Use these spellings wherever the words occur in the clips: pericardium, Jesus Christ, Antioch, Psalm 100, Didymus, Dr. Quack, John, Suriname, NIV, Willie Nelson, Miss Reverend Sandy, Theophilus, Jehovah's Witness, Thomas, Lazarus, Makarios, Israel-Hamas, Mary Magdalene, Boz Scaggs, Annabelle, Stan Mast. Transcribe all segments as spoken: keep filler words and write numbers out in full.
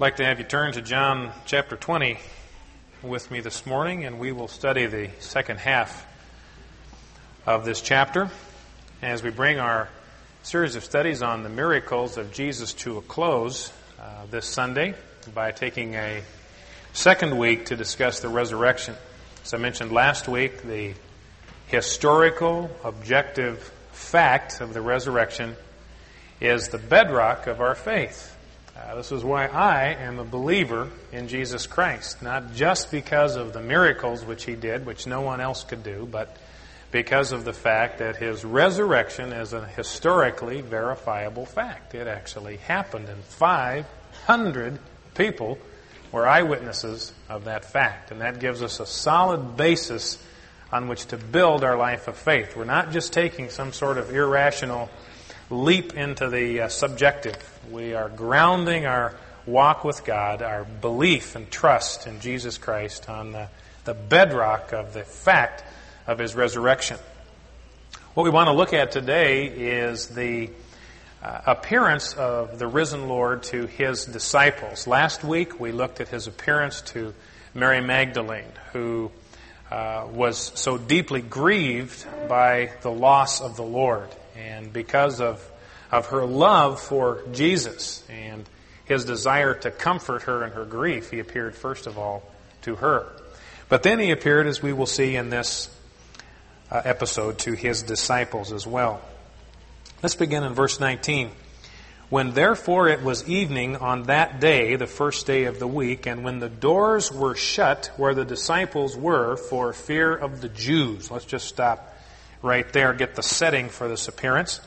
I'd like to have you turn to John chapter twenty with me this morning, and we will study the second half of this chapter as we bring our series of studies on the miracles of Jesus to a close uh, this Sunday by taking a second week to discuss the resurrection. As I mentioned last week, the historical, objective fact of the resurrection is the bedrock of our faith. Uh, this is why I am a believer in Jesus Christ, not just because of the miracles which he did, which no one else could do, but because of the fact that his resurrection is a historically verifiable fact. It actually happened, and five hundred people were eyewitnesses of that fact, and that gives us a solid basis on which to build our life of faith. We're not just taking some sort of irrational leap into the uh, subjective. We are grounding our walk with God, our belief and trust in Jesus Christ on the, the bedrock of the fact of his resurrection. What we want to look at today is the uh, appearance of the risen Lord to his disciples. Last week we looked at his appearance to Mary Magdalene, who uh, was so deeply grieved by the loss of the Lord. And because of, of her love for Jesus and his desire to comfort her in her grief, he appeared first of all to her. But then he appeared, as we will see in this uh, episode, to his disciples as well. Let's begin in verse nineteen. When therefore it was evening on that day, the first day of the week, and when the doors were shut where the disciples were for fear of the Jews. Let's just stop right there, get the setting for this appearance.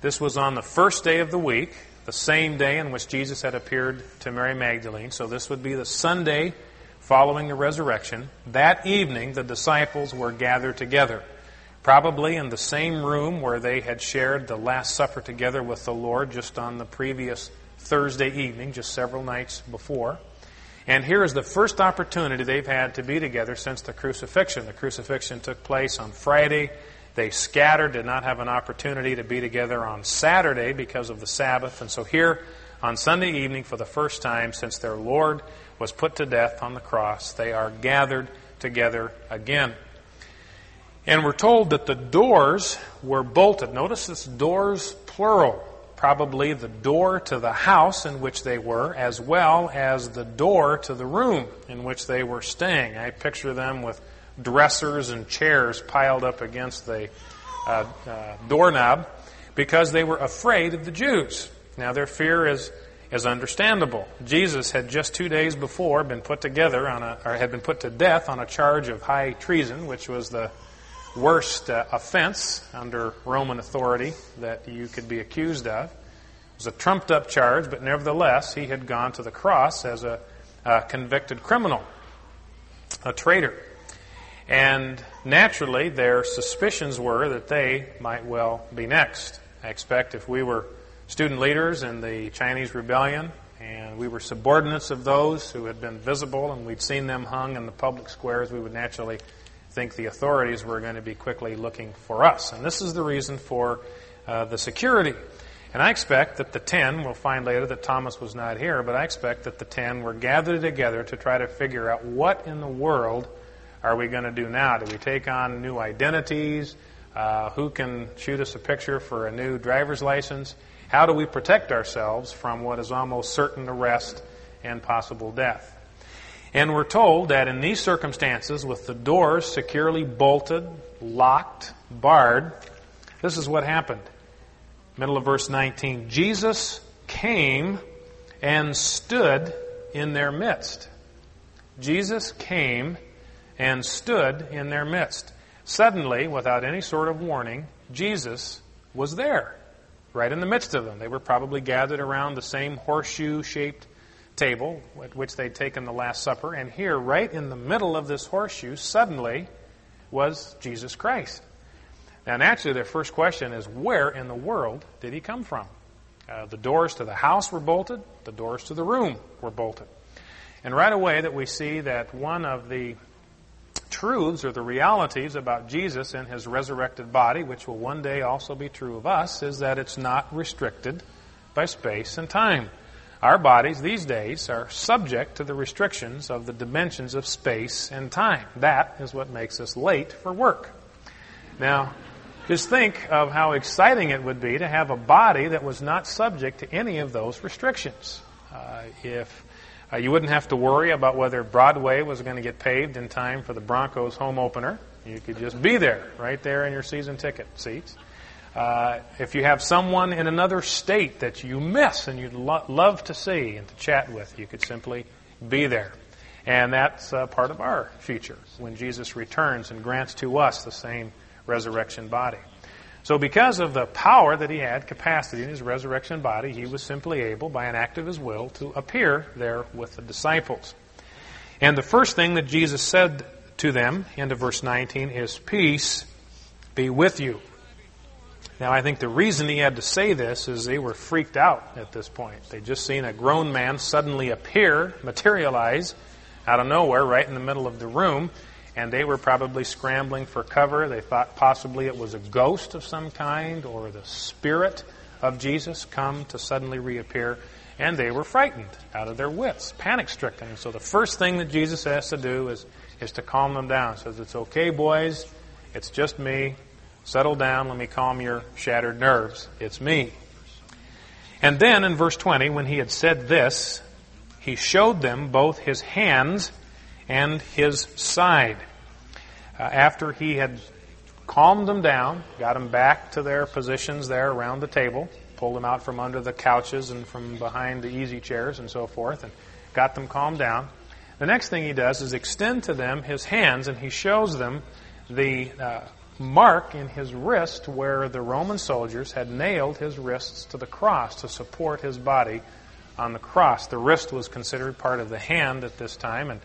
This was on the first day of the week, the same day in which Jesus had appeared to Mary Magdalene. So this would be the Sunday following the resurrection. That evening, the disciples were gathered together, probably in the same room where they had shared the Last Supper together with the Lord just on the previous Thursday evening, just several nights before. And here is the first opportunity they've had to be together since the crucifixion. The crucifixion took place on Friday. They scattered, did not have an opportunity to be together on Saturday because of the Sabbath. And so here on Sunday evening, for the first time since their Lord was put to death on the cross, they are gathered together again. And we're told that the doors were bolted. Notice this, doors plural. Probably the door to the house in which they were, as well as the door to the room in which they were staying. I picture them with dressers and chairs piled up against the uh, uh, doorknob because they were afraid of the Jews. Now their fear is is understandable. Jesus had just two days before been put together on a, or had been put to death on a charge of high treason, which was the worst uh, offense under Roman authority that you could be accused of. It was a trumped-up charge, but nevertheless he had gone to the cross as a, a convicted criminal, a traitor. And naturally, their suspicions were that they might well be next. I expect if we were student leaders in the Chinese Rebellion and we were subordinates of those who had been visible and we'd seen them hung in the public squares, we would naturally think the authorities were going to be quickly looking for us. And this is the reason for uh, the security. And I expect that the ten, we'll find later that Thomas was not here, but I expect that the ten were gathered together to try to figure out what in the world are we going to do now? Do we take on new identities? Uh, who can shoot us a picture for a new driver's license? How do we protect ourselves from what is almost certain arrest and possible death? And we're told that in these circumstances, with the doors securely bolted, locked, barred, this is what happened. Middle of verse nineteen, Jesus came and stood in their midst. Jesus came and stood in their midst. Suddenly, without any sort of warning, Jesus was there, right in the midst of them. They were probably gathered around the same horseshoe-shaped table at which they'd taken the Last Supper. And here, right in the middle of this horseshoe, suddenly was Jesus Christ. Now, naturally, their first question is, where in the world did he come from? Uh, the doors to the house were bolted. The doors to the room were bolted. And right away that we see that one of the truths or the realities about Jesus and his resurrected body, which will one day also be true of us, is that it's not restricted by space and time. Our bodies these days are subject to the restrictions of the dimensions of space and time. That is what makes us late for work. Now, just think of how exciting it would be to have a body that was not subject to any of those restrictions. Uh, if uh, you wouldn't have to worry about whether Broadway was going to get paved in time for the Broncos home opener. You could just be there, right there in your season ticket seats. Uh, if you have someone in another state that you miss and you'd lo- love to see and to chat with, you could simply be there. And that's uh, part of our future when Jesus returns and grants to us the same resurrection body. So because of the power that he had, capacity in his resurrection body, he was simply able, by an act of his will, to appear there with the disciples. And the first thing that Jesus said to them, end of verse nineteen, is, "Peace be with you." Now, I think the reason he had to say this is they were freaked out at this point. They'd just seen a grown man suddenly appear, materialize, out of nowhere, right in the middle of the room, and they were probably scrambling for cover. They thought possibly it was a ghost of some kind or the spirit of Jesus come to suddenly reappear, and they were frightened out of their wits, panic-stricken. And so the first thing that Jesus has to do is, is to calm them down. He says, "It's okay, boys, it's just me. Settle down, let me calm your shattered nerves. It's me." And then in verse twenty, when he had said this, he showed them both his hands and his side. Uh, after he had calmed them down, got them back to their positions there around the table, pulled them out from under the couches and from behind the easy chairs and so forth, and got them calmed down, the next thing he does is extend to them his hands, and he shows them the Uh, mark in his wrist where the Roman soldiers had nailed his wrists to the cross to support his body on the cross. The wrist was considered part of the hand at this time, and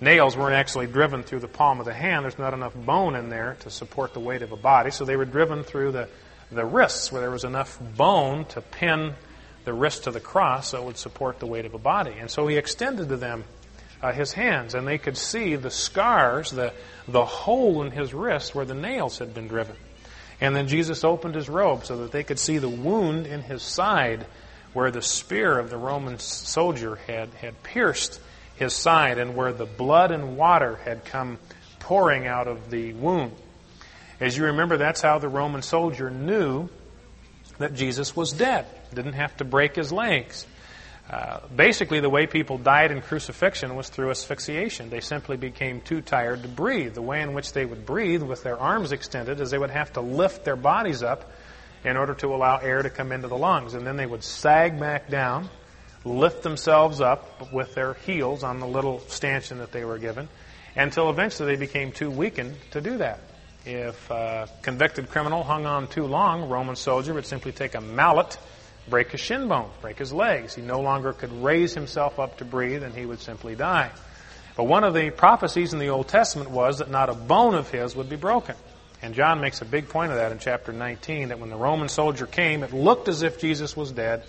nails weren't actually driven through the palm of the hand. There's not enough bone in there to support the weight of a body, so they were driven through the, the wrists where there was enough bone to pin the wrist to the cross so it would support the weight of a body. And so he extended to them Uh, his hands, and they could see the scars, the the hole in his wrist where the nails had been driven. And then Jesus opened his robe so that they could see the wound in his side where the spear of the Roman soldier had, had pierced his side and where the blood and water had come pouring out of the wound. As you remember, that's how the Roman soldier knew that Jesus was dead. Didn't have to break his legs. Uh, basically, the way people died in crucifixion was through asphyxiation. They simply became too tired to breathe. The way in which they would breathe with their arms extended is they would have to lift their bodies up in order to allow air to come into the lungs. And then they would sag back down, lift themselves up with their heels on the little stanchion that they were given, until eventually they became too weakened to do that. If a convicted criminal hung on too long, a Roman soldier would simply take a mallet, break his shin bone, break his legs. He no longer could raise himself up to breathe, and he would simply die. But one of the prophecies in the Old Testament was that not a bone of his would be broken. And John makes a big point of that in chapter nineteen, that when the Roman soldier came, it looked as if Jesus was dead.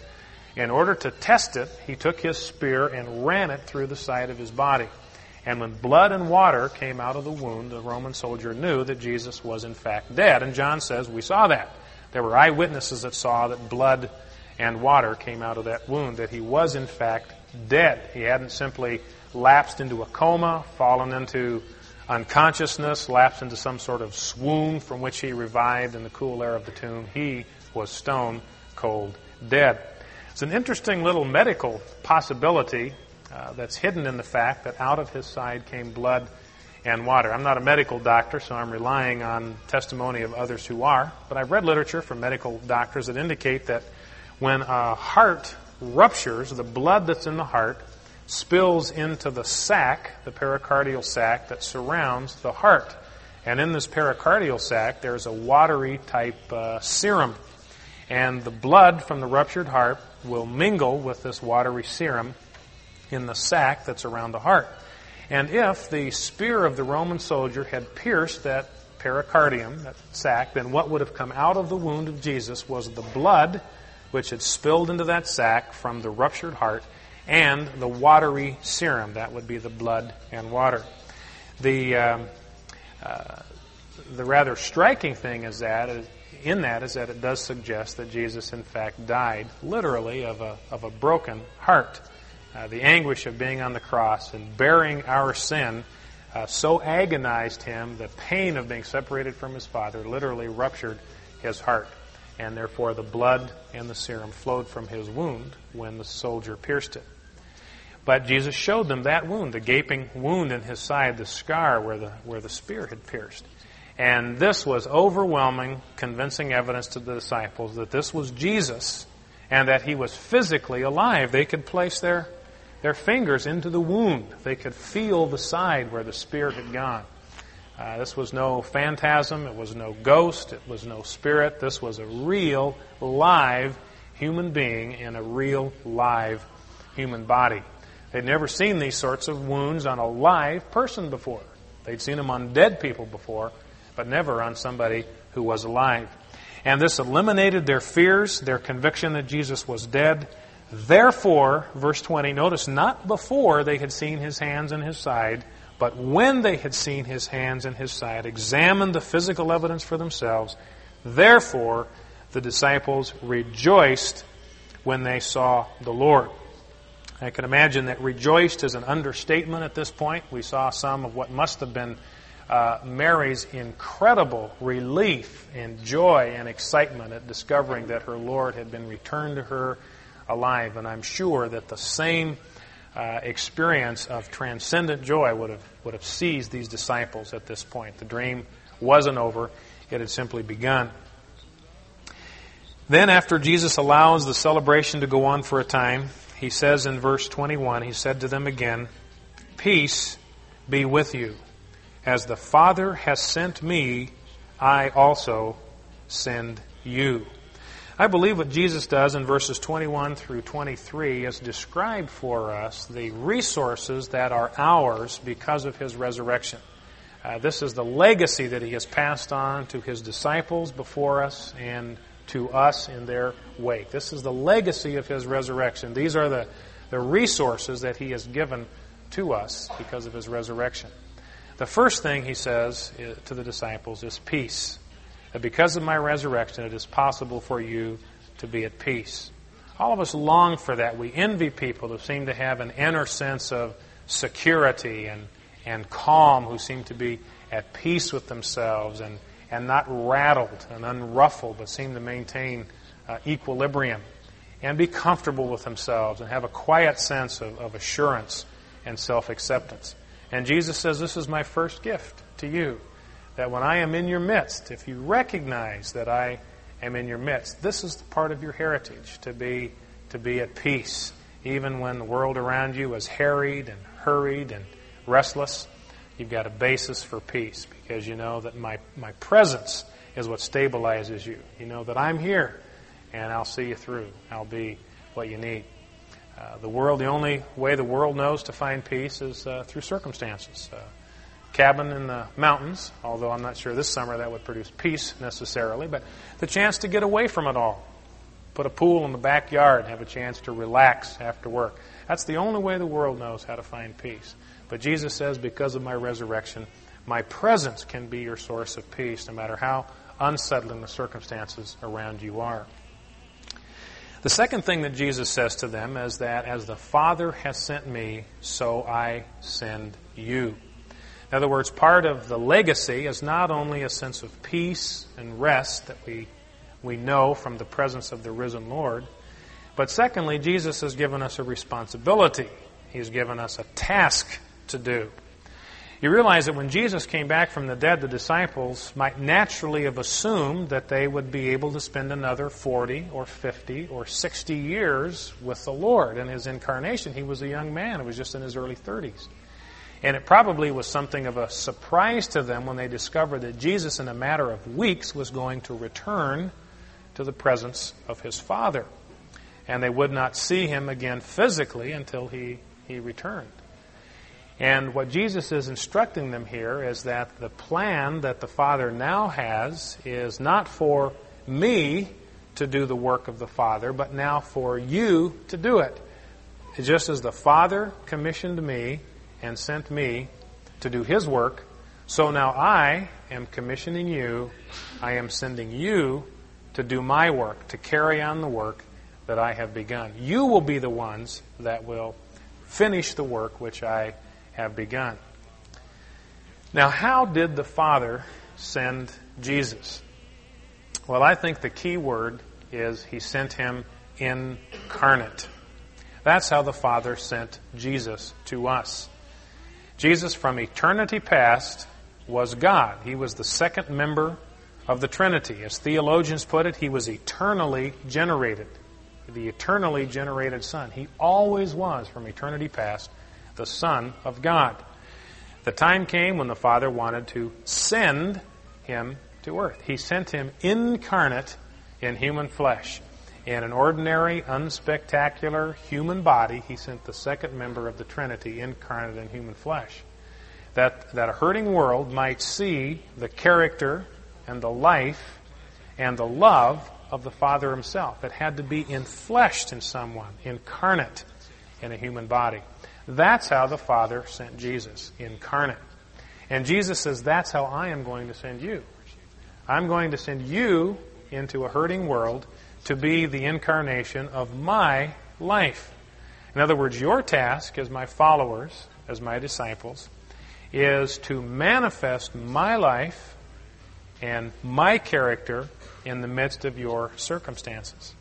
In order to test it, he took his spear and ran it through the side of his body. And when blood and water came out of the wound, the Roman soldier knew that Jesus was in fact dead. And John says, we saw that. There were eyewitnesses that saw that blood and water came out of that wound, that he was in fact dead. He hadn't simply lapsed into a coma, fallen into unconsciousness, lapsed into some sort of swoon from which he revived in the cool air of the tomb. He was stone cold dead. It's an interesting little medical possibility uh, that's hidden in the fact that out of his side came blood and water. I'm not a medical doctor, so I'm relying on testimony of others who are, but I've read literature from medical doctors that indicate that when a heart ruptures, the blood that's in the heart spills into the sac, the pericardial sac that surrounds the heart. And in this pericardial sac, there's a watery type uh, serum. And the blood from the ruptured heart will mingle with this watery serum in the sac that's around the heart. And if the spear of the Roman soldier had pierced that pericardium, that sac, then what would have come out of the wound of Jesus was the blood which had spilled into that sac from the ruptured heart, and the watery serum. That would be the blood and water. The um, uh, the rather striking thing is that in that is that it does suggest that Jesus, in fact, died literally of a, of a broken heart. Uh, the anguish of being on the cross and bearing our sin uh, so agonized him, the pain of being separated from his Father literally ruptured his heart. And therefore the blood and the serum flowed from his wound when the soldier pierced it. But Jesus showed them that wound, the gaping wound in his side, the scar where the where the spear had pierced. And this was overwhelming, convincing evidence to the disciples that this was Jesus and that he was physically alive. They could place their, their fingers into the wound. They could feel the side where the spear had gone. Uh, this was no phantasm. It was no ghost. It was no spirit. This was a real, live human being in a real, live human body. They'd never seen these sorts of wounds on a live person before. They'd seen them on dead people before, but never on somebody who was alive. And this eliminated their fears, their conviction that Jesus was dead. Therefore, verse twenty, notice, not before they had seen his hands and his side, but when they had seen his hands and his side, examined the physical evidence for themselves. Therefore, the disciples rejoiced when they saw the Lord. I can imagine that rejoiced is an understatement at this point. We saw some of what must have been uh, Mary's incredible relief and joy and excitement at discovering that her Lord had been returned to her alive. And I'm sure that the same uh, experience of transcendent joy would have, would have seized these disciples at this point. The dream wasn't over. It had simply begun. Then after Jesus allows the celebration to go on for a time, he says in verse twenty-one, he said to them again, "Peace be with you. As the Father has sent me, I also send you." I believe what Jesus does in verses twenty-one through twenty-three is describe for us the resources that are ours because of his resurrection. Uh, this is the legacy that he has passed on to his disciples before us and to us in their wake. This is the legacy of his resurrection. These are the, the resources that he has given to us because of his resurrection. The first thing he says to the disciples is peace. That because of my resurrection, it is possible for you to be at peace. All of us long for that. We envy people who seem to have an inner sense of security and, and calm, who seem to be at peace with themselves and and not rattled and unruffled, but seem to maintain uh, equilibrium and be comfortable with themselves and have a quiet sense of, of assurance and self-acceptance. And Jesus says, this is my first gift to you, that when I am in your midst, if you recognize that I am in your midst, this is the part of your heritage, to be, to be at peace, even when the world around you is harried and hurried and restless. You've got a basis for peace because you know that my, my presence is what stabilizes you. You know that I'm here and I'll see you through. I'll be what you need. Uh, the world, the only way the world knows to find peace is uh, through circumstances. Uh, cabin in the mountains, although I'm not sure this summer that would produce peace necessarily, but the chance to get away from it all. Put a pool in the backyard and have a chance to relax after work. That's the only way the world knows how to find peace. But Jesus says, because of my resurrection, my presence can be your source of peace, no matter how unsettling the circumstances around you are. The second thing that Jesus says to them is that, as the Father has sent me, so I send you. In other words, part of the legacy is not only a sense of peace and rest that we, we know from the presence of the risen Lord, but secondly, Jesus has given us a responsibility. He's given us a task to do. You realize that when Jesus came back from the dead, the disciples might naturally have assumed that they would be able to spend another forty or fifty or sixty years with the Lord. In his incarnation, he was a young man. He was just in his early thirties. And it probably was something of a surprise to them when they discovered that Jesus, in a matter of weeks, was going to return to the presence of his Father. And they would not see him again physically until he, he returned. And what Jesus is instructing them here is that the plan that the Father now has is not for me to do the work of the Father, but now for you to do it. Just as the Father commissioned me and sent me to do his work, So now I am commissioning you. I am sending you to do my work, to carry on the work that I have begun. You will be the ones that will finish the work which I have begun. Now, how did the Father send Jesus? Well, I think the key word is he sent him incarnate. That's how the Father sent Jesus to us. Jesus from eternity past was God. He was the second member of the Trinity. As theologians put it, he was eternally generated, the eternally generated Son. He always was from eternity past the Son of God. The time came when the Father wanted to send him to earth. He sent him incarnate in human flesh. In an ordinary, unspectacular human body, he sent the second member of the Trinity incarnate in human flesh, that, that a hurting world might see the character and the life and the love of the Father himself. It had to be enfleshed in someone, incarnate in a human body. That's how the Father sent Jesus, incarnate. And Jesus says, that's how I am going to send you. I'm going to send you into a hurting world to be the incarnation of my life. In other words, your task as my followers, as my disciples, is to manifest my life and my character in the midst of your circumstances,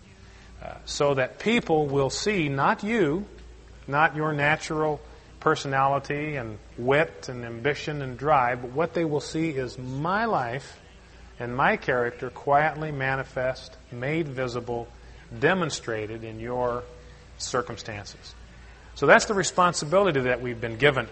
uh, so that people will see not you, not your natural personality and wit and ambition and drive, but what they will see is my life and my character quietly manifest, made visible, demonstrated in your circumstances. So that's the responsibility that we've been given,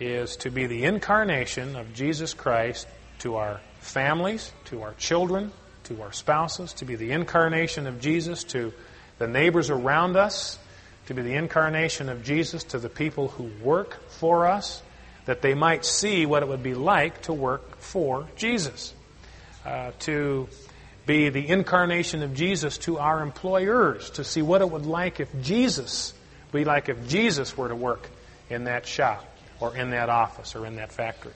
is to be the incarnation of Jesus Christ to our families, to our children, to our spouses, to be the incarnation of Jesus to the neighbors around us, to be the incarnation of Jesus to the people who work for us, that they might see what it would be like to work for Jesus. Uh, to be the incarnation of Jesus to our employers, to see what it would like if Jesus be like if Jesus were to work in that shop or in that office or in that factory.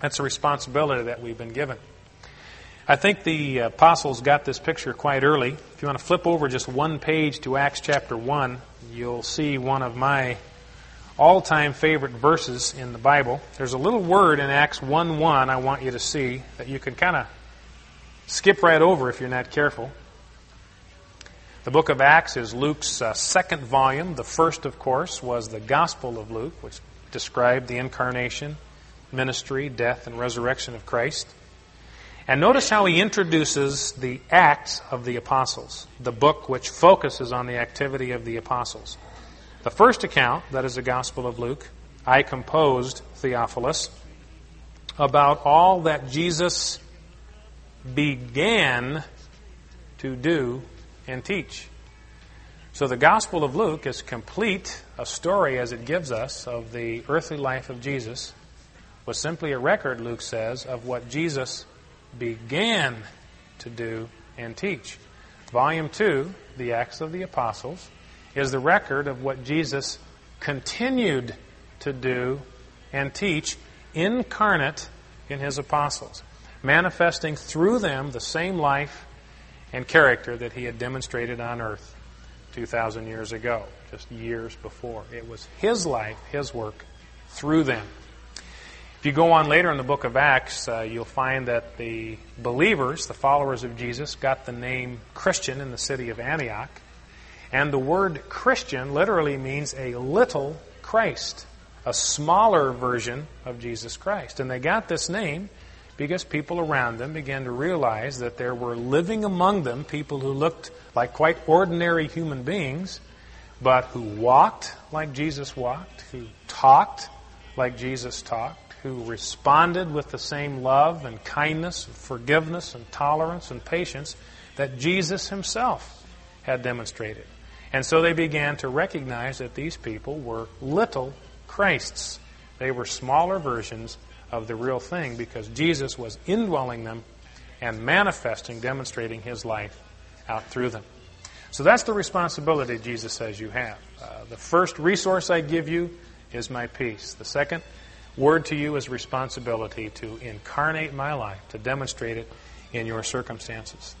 That's a responsibility that we've been given. I think the apostles got this picture quite early. If you want to flip over just one page to Acts chapter one, you'll see one of my all-time favorite verses in the Bible. There's a little word in Acts one one I want you to see that you can kind of skip right over if you're not careful. The book of Acts is Luke's uh, second volume. The first, of course, was the Gospel of Luke, which described the incarnation, ministry, death, and resurrection of Christ. And notice how he introduces the Acts of the Apostles, the book which focuses on the activity of the apostles. The first account, that is the Gospel of Luke, I composed, Theophilus, about all that Jesus began to do and teach. So the Gospel of Luke is complete, a story as it gives us of the earthly life of Jesus, was simply a record, Luke says, of what Jesus began to do and teach. Volume two, the Acts of the Apostles, is the record of what Jesus continued to do and teach incarnate in his apostles, manifesting through them the same life and character that he had demonstrated on earth two thousand years ago, just years before. It was his life, his work, through them. If you go on later in the book of Acts, uh, you'll find that the believers, the followers of Jesus, got the name Christian in the city of Antioch. And the word Christian literally means a little Christ, a smaller version of Jesus Christ. And they got this name because people around them began to realize that there were living among them people who looked like quite ordinary human beings, but who walked like Jesus walked, who talked like Jesus talked, who responded with the same love and kindness and forgiveness and tolerance and patience that Jesus himself had demonstrated. And so they began to recognize that these people were little Christs. They were smaller versions of the real thing because Jesus was indwelling them and manifesting, demonstrating his life out through them. So that's the responsibility Jesus says you have. Uh, the first resource I give you is my peace. The second word to you is responsibility to incarnate my life, to demonstrate it in your circumstances.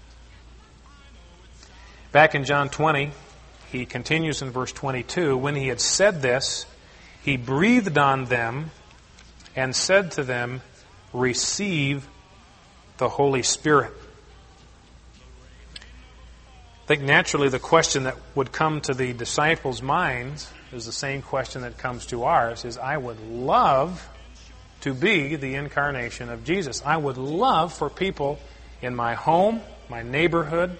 Back in John twenty, he continues in verse twenty-two, when he had said this, he breathed on them and said to them, receive the Holy Spirit. I think naturally the question that would come to the disciples' minds is the same question that comes to ours, is I would love to be the incarnation of Jesus. I would love for people in my home, my neighborhood,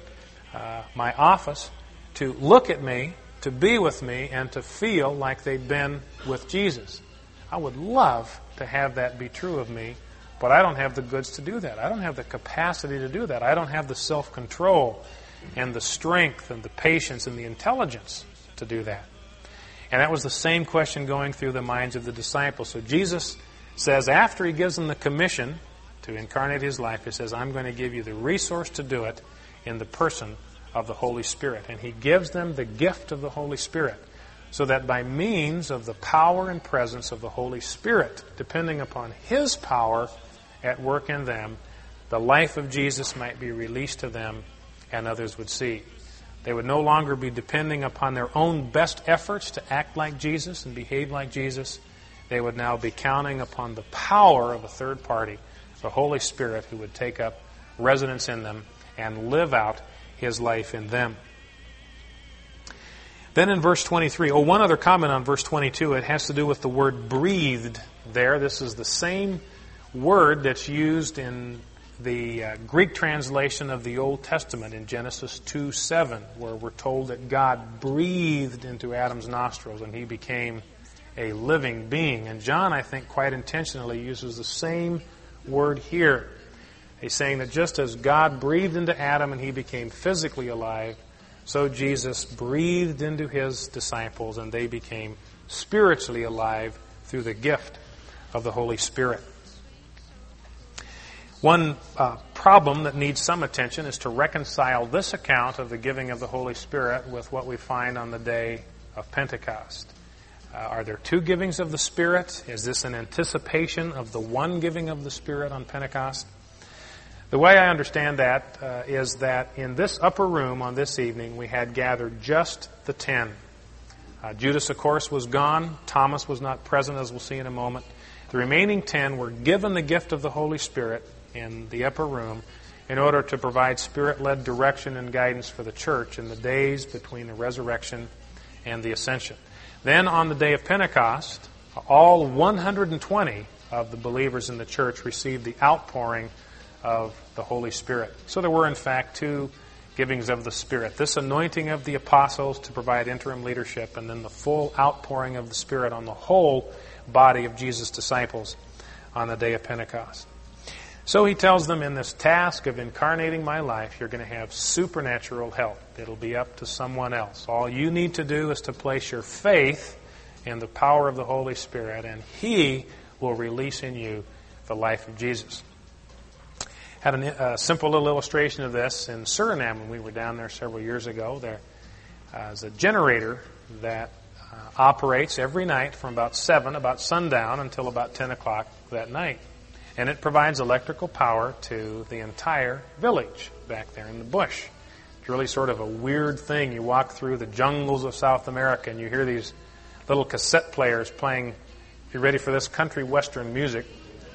uh, my office, to look at me, to be with me, and to feel like they've been with Jesus. I would love to have that be true of me, but I don't have the goods to do that. I don't have the capacity to do that. I don't have the self-control and the strength and the patience and the intelligence to do that. And that was the same question going through the minds of the disciples. So Jesus says, after he gives them the commission to incarnate his life, he says, I'm going to give you the resource to do it in the person of the Holy Spirit. And he gives them the gift of the Holy Spirit, so that by means of the power and presence of the Holy Spirit, depending upon his power at work in them, the life of Jesus might be released to them and others would see. They would no longer be depending upon their own best efforts to act like Jesus and behave like Jesus. They would now be counting upon the power of a third party, the Holy Spirit, who would take up residence in them and live out his life in them. Then in verse twenty-three, oh, one other comment on verse twenty-two, it has to do with the word breathed there. This is the same word that's used in the uh, Greek translation of the Old Testament in Genesis two seven, where we're told that God breathed into Adam's nostrils and he became a living being. And John, I think, quite intentionally uses the same word here. He's saying that just as God breathed into Adam and he became physically alive, so Jesus breathed into his disciples and they became spiritually alive through the gift of the Holy Spirit. One uh, problem that needs some attention is to reconcile this account of the giving of the Holy Spirit with what we find on the day of Pentecost. Uh, are there two givings of the Spirit? Is this an anticipation of the one giving of the Spirit on Pentecost? The way I understand that uh, is that in this upper room on this evening, we had gathered just the ten. Uh, Judas, of course, was gone. Thomas was not present, as we'll see in a moment. The remaining ten were given the gift of the Holy Spirit in the upper room in order to provide Spirit-led direction and guidance for the church in the days between the resurrection and the ascension. Then on the day of Pentecost, all one hundred twenty of the believers in the church received the outpouring of the Holy Spirit. So there were, in fact, two givings of the Spirit. This anointing of the apostles to provide interim leadership, and then the full outpouring of the Spirit on the whole body of Jesus' disciples on the day of Pentecost. So he tells them, in this task of incarnating my life, you're going to have supernatural help. It'll be up to someone else. All you need to do is to place your faith in the power of the Holy Spirit, and he will release in you the life of Jesus. Had a uh, simple little illustration of this in Suriname when we were down there several years ago. There uh, is a generator that uh, operates every night from about seven, about sundown, until about ten o'clock that night. And it provides electrical power to the entire village back there in the bush. It's really sort of a weird thing. You walk through the jungles of South America and you hear these little cassette players playing, if you're ready for this, country western music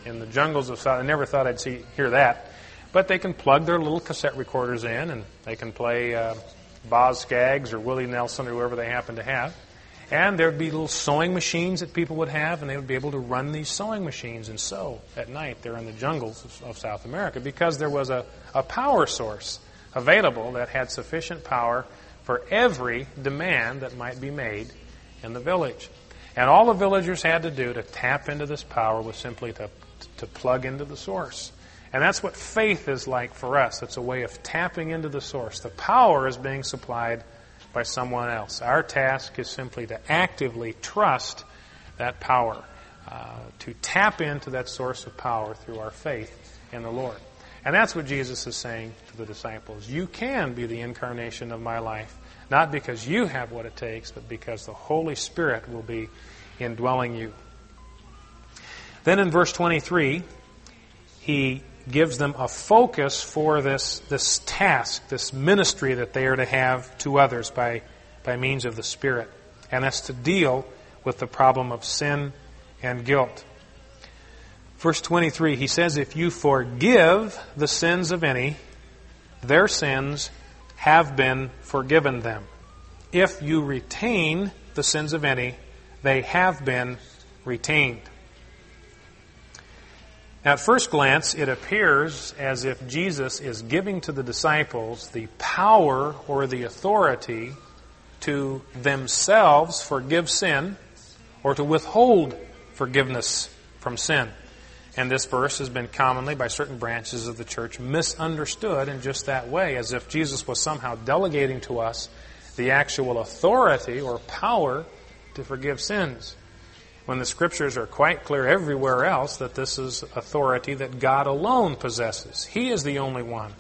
in the jungles of South. I never thought I'd see hear that. But they can plug their little cassette recorders in and they can play uh, Boz Scaggs or Willie Nelson or whoever they happen to have. And there would be little sewing machines that people would have, and they would be able to run these sewing machines and sew at night there in the jungles of, of South America, because there was a, a power source available that had sufficient power for every demand that might be made in the village. And all the villagers had to do to tap into this power was simply to, to plug into the source. And that's what faith is like for us. It's a way of tapping into the source. The power is being supplied by someone else. Our task is simply to actively trust that power, uh, to tap into that source of power through our faith in the Lord. And that's what Jesus is saying to the disciples. You can be the incarnation of my life, not because you have what it takes, but because the Holy Spirit will be indwelling you. Then in verse twenty-three, he gives them a focus for this this task, this ministry that they are to have to others by, by means of the Spirit. And that's to deal with the problem of sin and guilt. Verse twenty-three, he says, if you forgive the sins of any, their sins have been forgiven them. If you retain the sins of any, they have been retained. At first glance, it appears as if Jesus is giving to the disciples the power or the authority to themselves forgive sin or to withhold forgiveness from sin. And this verse has been commonly by certain branches of the church misunderstood in just that way, as if Jesus was somehow delegating to us the actual authority or power to forgive sins, when the Scriptures are quite clear everywhere else that this is authority that God alone possesses. He is the only one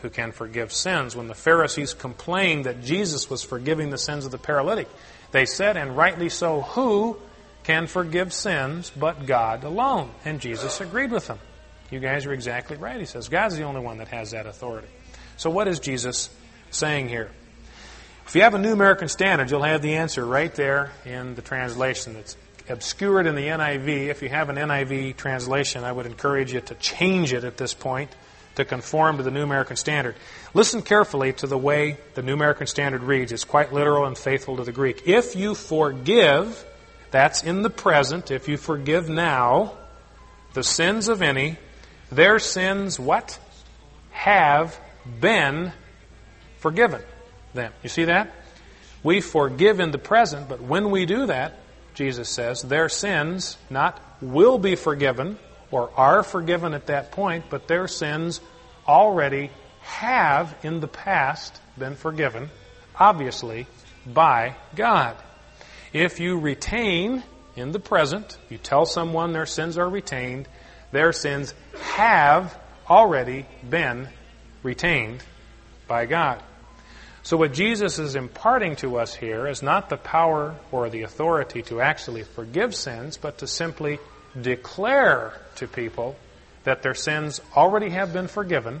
who can forgive sins. When the Pharisees complained that Jesus was forgiving the sins of the paralytic, they said, and rightly so, who can forgive sins but God alone? And Jesus agreed with them. You guys are exactly right, he says. God's the only one that has that authority. So what is Jesus saying here? If you have a New American Standard, you'll have the answer right there in the translation. It's obscured in the N I V. If you have an N I V translation, I would encourage you to change it at this point to conform to the New American Standard. Listen carefully to the way the New American Standard reads. It's quite literal and faithful to the Greek. If you forgive, that's in the present, if you forgive now, the sins of any, their sins, what? Have been forgiven them. You see that? We forgive in the present, but when we do that, Jesus says, their sins not will be forgiven or are forgiven at that point, but their sins already have in the past been forgiven, obviously, by God. If you retain in the present, you tell someone their sins are retained, their sins have already been retained by God. So what Jesus is imparting to us here is not the power or the authority to actually forgive sins, but to simply declare to people that their sins already have been forgiven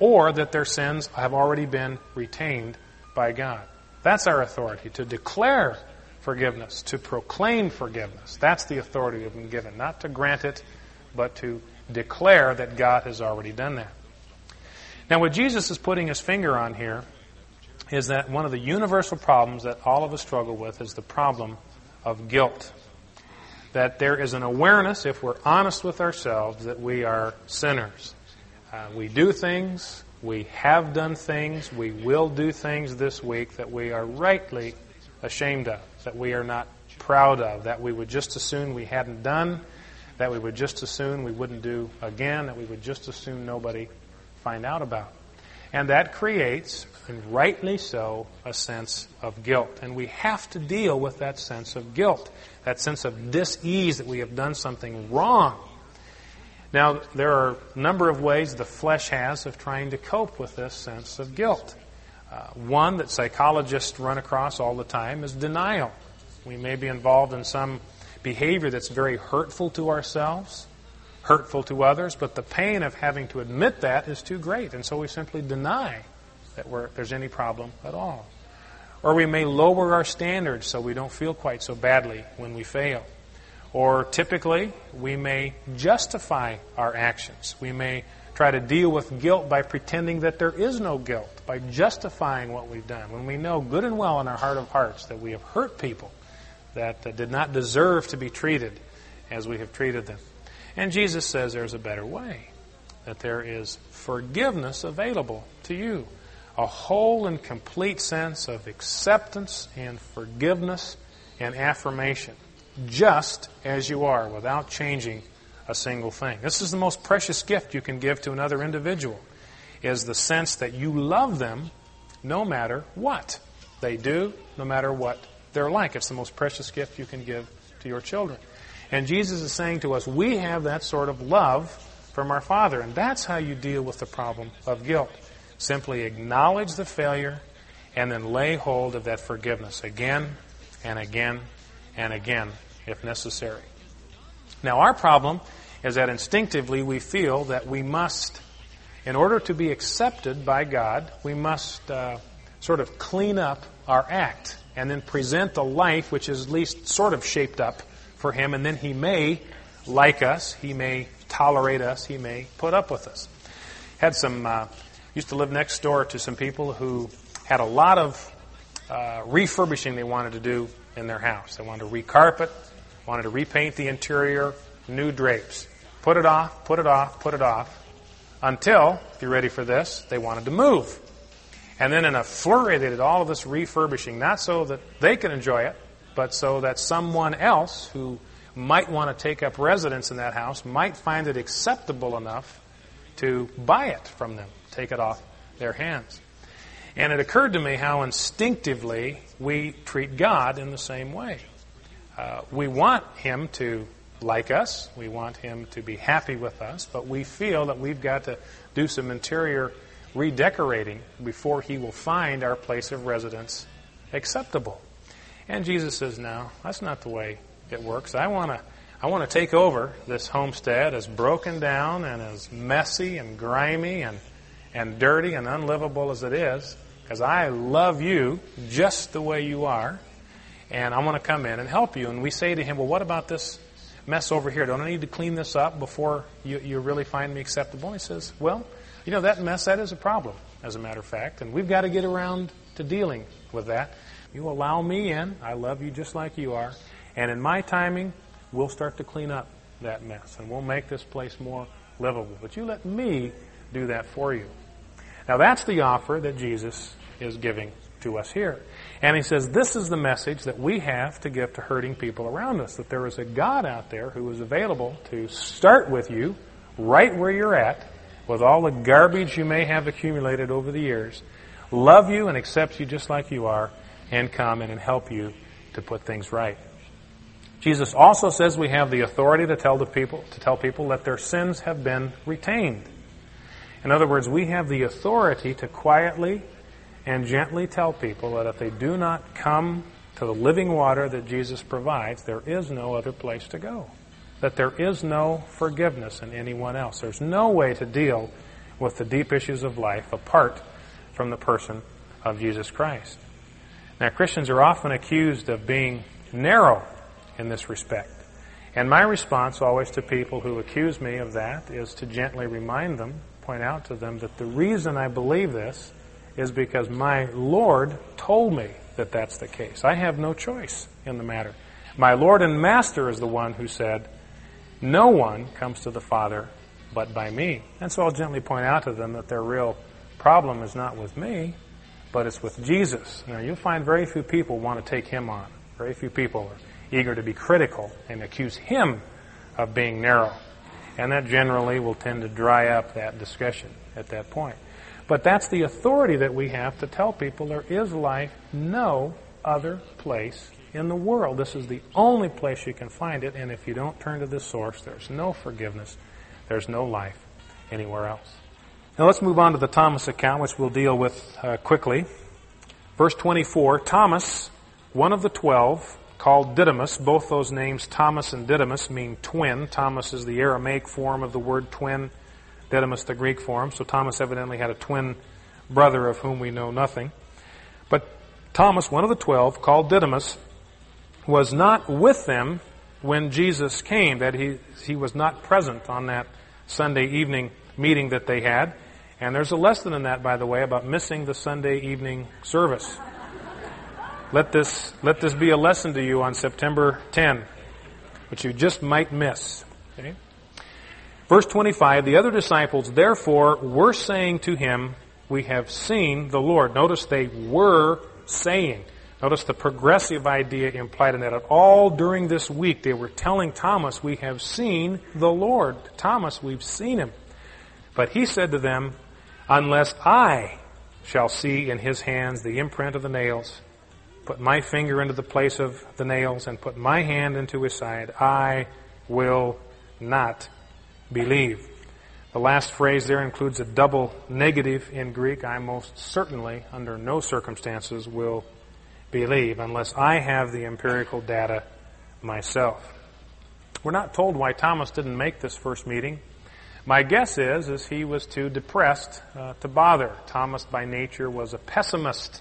or that their sins have already been retained by God. That's our authority, to declare forgiveness, to proclaim forgiveness. That's the authority we've been given, not to grant it, but to declare that God has already done that. Now what Jesus is putting his finger on here is that one of the universal problems that all of us struggle with is the problem of guilt. That there is an awareness, if we're honest with ourselves, that we are sinners. Uh, we do things, we have done things, we will do things this week that we are rightly ashamed of, that we are not proud of, that we would just as soon we hadn't done, that we would just as soon we wouldn't do again, that we would just as soon nobody find out about. And that creates, and rightly so, a sense of guilt. And we have to deal with that sense of guilt, that sense of dis-ease that we have done something wrong. Now, there are a number of ways the flesh has of trying to cope with this sense of guilt. Uh, one that psychologists run across all the time is denial. We may be involved in some behavior that's very hurtful to ourselves, hurtful to others, but the pain of having to admit that is too great, and so we simply deny that we're, there's any problem at all. Or we may lower our standards so we don't feel quite so badly when we fail. Or typically, we may justify our actions. We may try to deal with guilt by pretending that there is no guilt, by justifying what we've done, when we know good and well in our heart of hearts that we have hurt people that uh, did not deserve to be treated as we have treated them. And Jesus says there's a better way, that there is forgiveness available to you, a whole and complete sense of acceptance and forgiveness and affirmation, just as you are, without changing a single thing. This is the most precious gift you can give to another individual, is the sense that you love them no matter what they do, no matter what they're like. It's the most precious gift you can give to your children. And Jesus is saying to us, we have that sort of love from our Father. And that's how you deal with the problem of guilt. Simply acknowledge the failure and then lay hold of that forgiveness again and again and again if necessary. Now, our problem is that instinctively we feel that we must, in order to be accepted by God, we must uh, sort of clean up our act and then present the life which is at least sort of shaped up for Him, and then He may like us, He may tolerate us, He may put up with us. Had some uh, used to live next door to some people who had a lot of uh, refurbishing they wanted to do in their house. They wanted to recarpet, wanted to repaint the interior, new drapes. Put it off, put it off, put it off, until, if you're ready for this, they wanted to move. And then in a flurry, they did all of this refurbishing, not so that they could enjoy it, but so that someone else who might want to take up residence in that house might find it acceptable enough to buy it from them, take it off their hands. And it occurred to me how instinctively we treat God in the same way. Uh, we want Him to like us, we want Him to be happy with us, but we feel that we've got to do some interior redecorating before He will find our place of residence acceptable. And Jesus says, no, that's not the way it works. I want to I want to take over this homestead as broken down and as messy and grimy and, and dirty and unlivable as it is, because I love you just the way you are, and I want to come in and help you. And we say to Him, well, what about this mess over here? Don't I need to clean this up before you, you really find me acceptable? And He says, well, you know, that mess, that is a problem, as a matter of fact, and we've got to get around to dealing with that. You allow me in, I love you just like you are, and in my timing, we'll start to clean up that mess, and we'll make this place more livable. But you let me do that for you. Now, that's the offer that Jesus is giving to us here. And He says, this is the message that we have to give to hurting people around us, that there is a God out there who is available to start with you right where you're at, with all the garbage you may have accumulated over the years, love you and accept you just like you are, and come in and help you to put things right. Jesus also says we have the authority to tell the people to tell people that their sins have been retained. In other words, we have the authority to quietly and gently tell people that if they do not come to the living water that Jesus provides, there is no other place to go, that there is no forgiveness in anyone else. There's no way to deal with the deep issues of life apart from the person of Jesus Christ. Now, Christians are often accused of being narrow in this respect. And my response always to people who accuse me of that is to gently remind them, point out to them that the reason I believe this is because my Lord told me that that's the case. I have no choice in the matter. My Lord and Master is the one who said, no one comes to the Father but by me. And so I'll gently point out to them that their real problem is not with me, but it's with Jesus. Now, you'll find very few people want to take Him on. Very few people are eager to be critical and accuse Him of being narrow. And that generally will tend to dry up that discussion at that point. But that's the authority that we have to tell people there is life no other place in the world. This is the only place you can find it, and if you don't turn to this source, there's no forgiveness, there's no life anywhere else. Now let's move on to the Thomas account, which we'll deal with uh, quickly. Verse twenty-four, Thomas, one of the twelve, called Didymus. Both those names, Thomas and Didymus, mean twin. Thomas is the Aramaic form of the word twin, Didymus the Greek form. So Thomas evidently had a twin brother of whom we know nothing. But Thomas, one of the twelve, called Didymus, was not with them when Jesus came. That he he was not present on that Sunday evening meeting that they had. And there's a lesson in that, by the way, about missing the Sunday evening service. Let this let this be a lesson to you on September tenth, which you just might miss. Okay? Verse twenty-five, the other disciples, therefore, were saying to him, we have seen the Lord. Notice they were saying. Notice the progressive idea implied in that. All during this week, they were telling Thomas, we have seen the Lord. Thomas, we've seen Him. But he said to them, unless I shall see in His hands the imprint of the nails, put my finger into the place of the nails, and put my hand into His side, I will not believe. The last phrase there includes a double negative in Greek. I most certainly, under no circumstances, will believe unless I have the empirical data myself. We're not told why Thomas didn't make this first meeting. My guess is, is he was too depressed uh, to bother. Thomas, by nature, was a pessimist.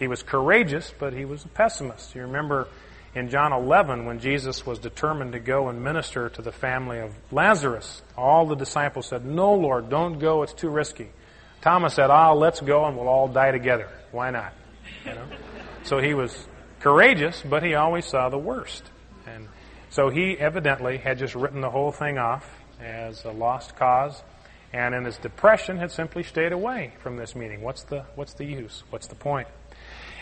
He was courageous, but he was a pessimist. You remember in John eleven, when Jesus was determined to go and minister to the family of Lazarus, all the disciples said, "No, Lord, don't go. It's too risky." Thomas said, "Ah, let's go, and we'll all die together. Why not?" You know? So he was courageous, but he always saw the worst. And so he evidently had just written the whole thing off as a lost cause, and in his depression had simply stayed away from this meeting. What's the what's the use? What's the point?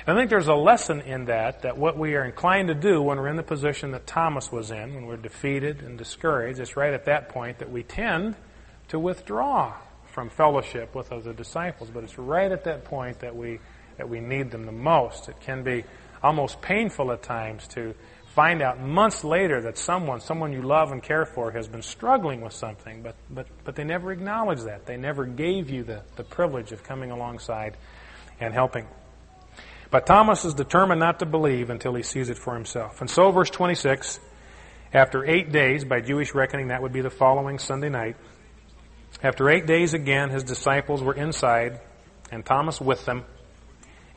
And I think there's a lesson in that, that what we are inclined to do when we're in the position that Thomas was in, when we're defeated and discouraged, it's right at that point that we tend to withdraw from fellowship with other disciples. But it's right at that point that we that we need them the most. It can be almost painful at times to find out months later that someone, someone you love and care for has been struggling with something, but but, but they never acknowledged that. They never gave you the, the privilege of coming alongside and helping. But Thomas is determined not to believe until he sees it for himself. And so, verse twenty-six, after eight days, by Jewish reckoning, that would be the following Sunday night, after eight days again, his disciples were inside, and Thomas with them.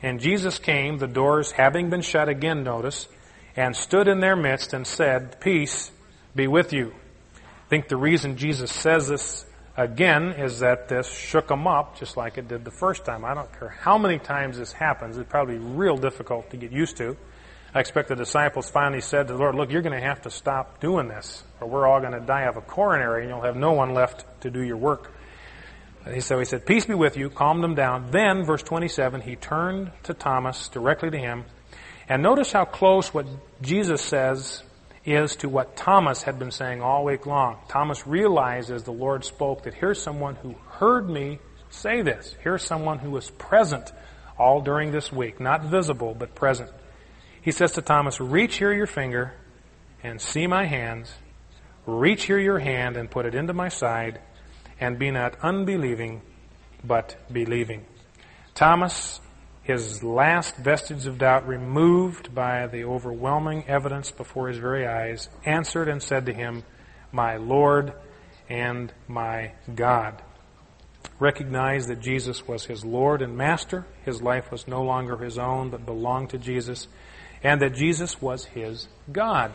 And Jesus came, the doors having been shut again, notice, and stood in their midst and said, "Peace be with you." I think the reason Jesus says this again is that this shook them up just like it did the first time. I don't care how many times this happens. It's probably real difficult to get used to. I expect the disciples finally said to the Lord, "Look, you're going to have to stop doing this, or we're all going to die of a coronary and you'll have no one left to do your work." So he said, "Peace be with you," calmed them down. Then, verse twenty-seven, he turned to Thomas, directly to him. And notice how close what Jesus says is to what Thomas had been saying all week long. Thomas realized as the Lord spoke that here's someone who heard me say this. Here's someone who was present all during this week. Not visible, but present. He says to Thomas, "Reach here your finger and see my hands. Reach here your hand and put it into my side. And be not unbelieving, but believing." Thomas, his last vestige of doubt removed by the overwhelming evidence before his very eyes, answered and said to him, "My Lord and my God." Recognize that Jesus was his Lord and Master. His life was no longer his own, but belonged to Jesus. And that Jesus was his God.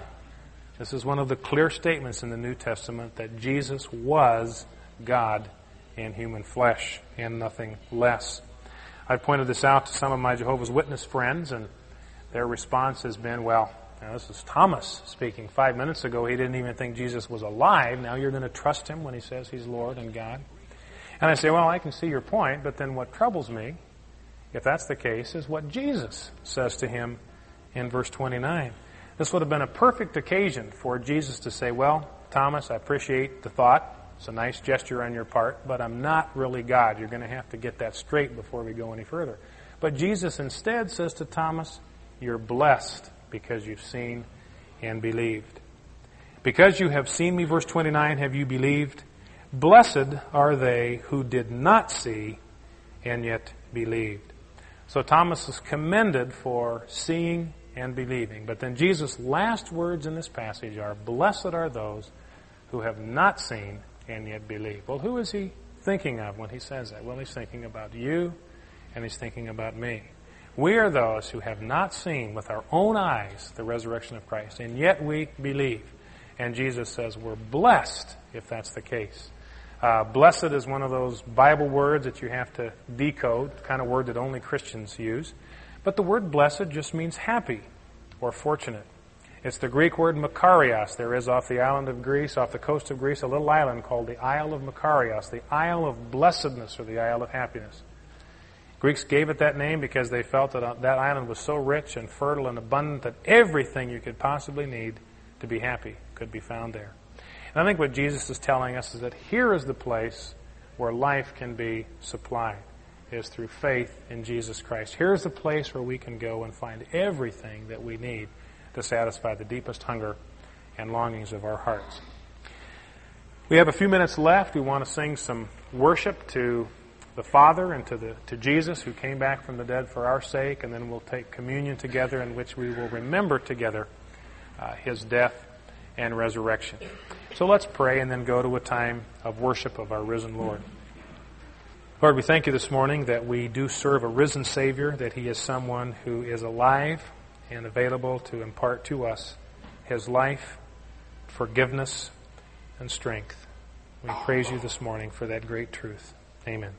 This is one of the clear statements in the New Testament, that Jesus was God in human flesh and nothing less. I pointed this out to some of my Jehovah's Witness friends, and their response has been, "Well, now this is Thomas speaking. Five minutes ago, he didn't even think Jesus was alive. Now you're going to trust him when he says he's Lord and God?" And I say, "Well, I can see your point, but then what troubles me, if that's the case, is what Jesus says to him in verse twenty-nine. This would have been a perfect occasion for Jesus to say, "Well, Thomas, I appreciate the thought. It's a nice gesture on your part, but I'm not really God. You're going to have to get that straight before we go any further." But Jesus instead says to Thomas, "You're blessed because you've seen and believed. Because you have seen me," verse twenty-nine, "have you believed? Blessed are they who did not see and yet believed." So Thomas is commended for seeing and believing. But then Jesus' last words in this passage are, "Blessed are those who have not seen and yet believe." Well, who is he thinking of when he says that? Well, he's thinking about you, and he's thinking about me. We are those who have not seen with our own eyes the resurrection of Christ, and yet we believe. And Jesus says we're blessed if that's the case. Uh, blessed is one of those Bible words that you have to decode, the kind of word that only Christians use. But the word blessed just means happy or fortunate. It's the Greek word Makarios. There is off the island of Greece, off the coast of Greece, a little island called the Isle of Makarios, the Isle of Blessedness or the Isle of Happiness. Greeks gave it that name because they felt that that island was so rich and fertile and abundant that everything you could possibly need to be happy could be found there. And I think what Jesus is telling us is that here is the place where life can be supplied, is through faith in Jesus Christ. Here is the place where we can go and find everything that we need to satisfy the deepest hunger and longings of our hearts. We have a few minutes left. We want to sing some worship to the Father and to the to Jesus who came back from the dead for our sake, and then we'll take communion together in which we will remember together uh, his death and resurrection. So let's pray and then go to a time of worship of our risen Lord. Lord, we thank you this morning that we do serve a risen Savior, that he is someone who is alive and available to impart to us his life, forgiveness, and strength. We praise you this morning for that great truth. Amen.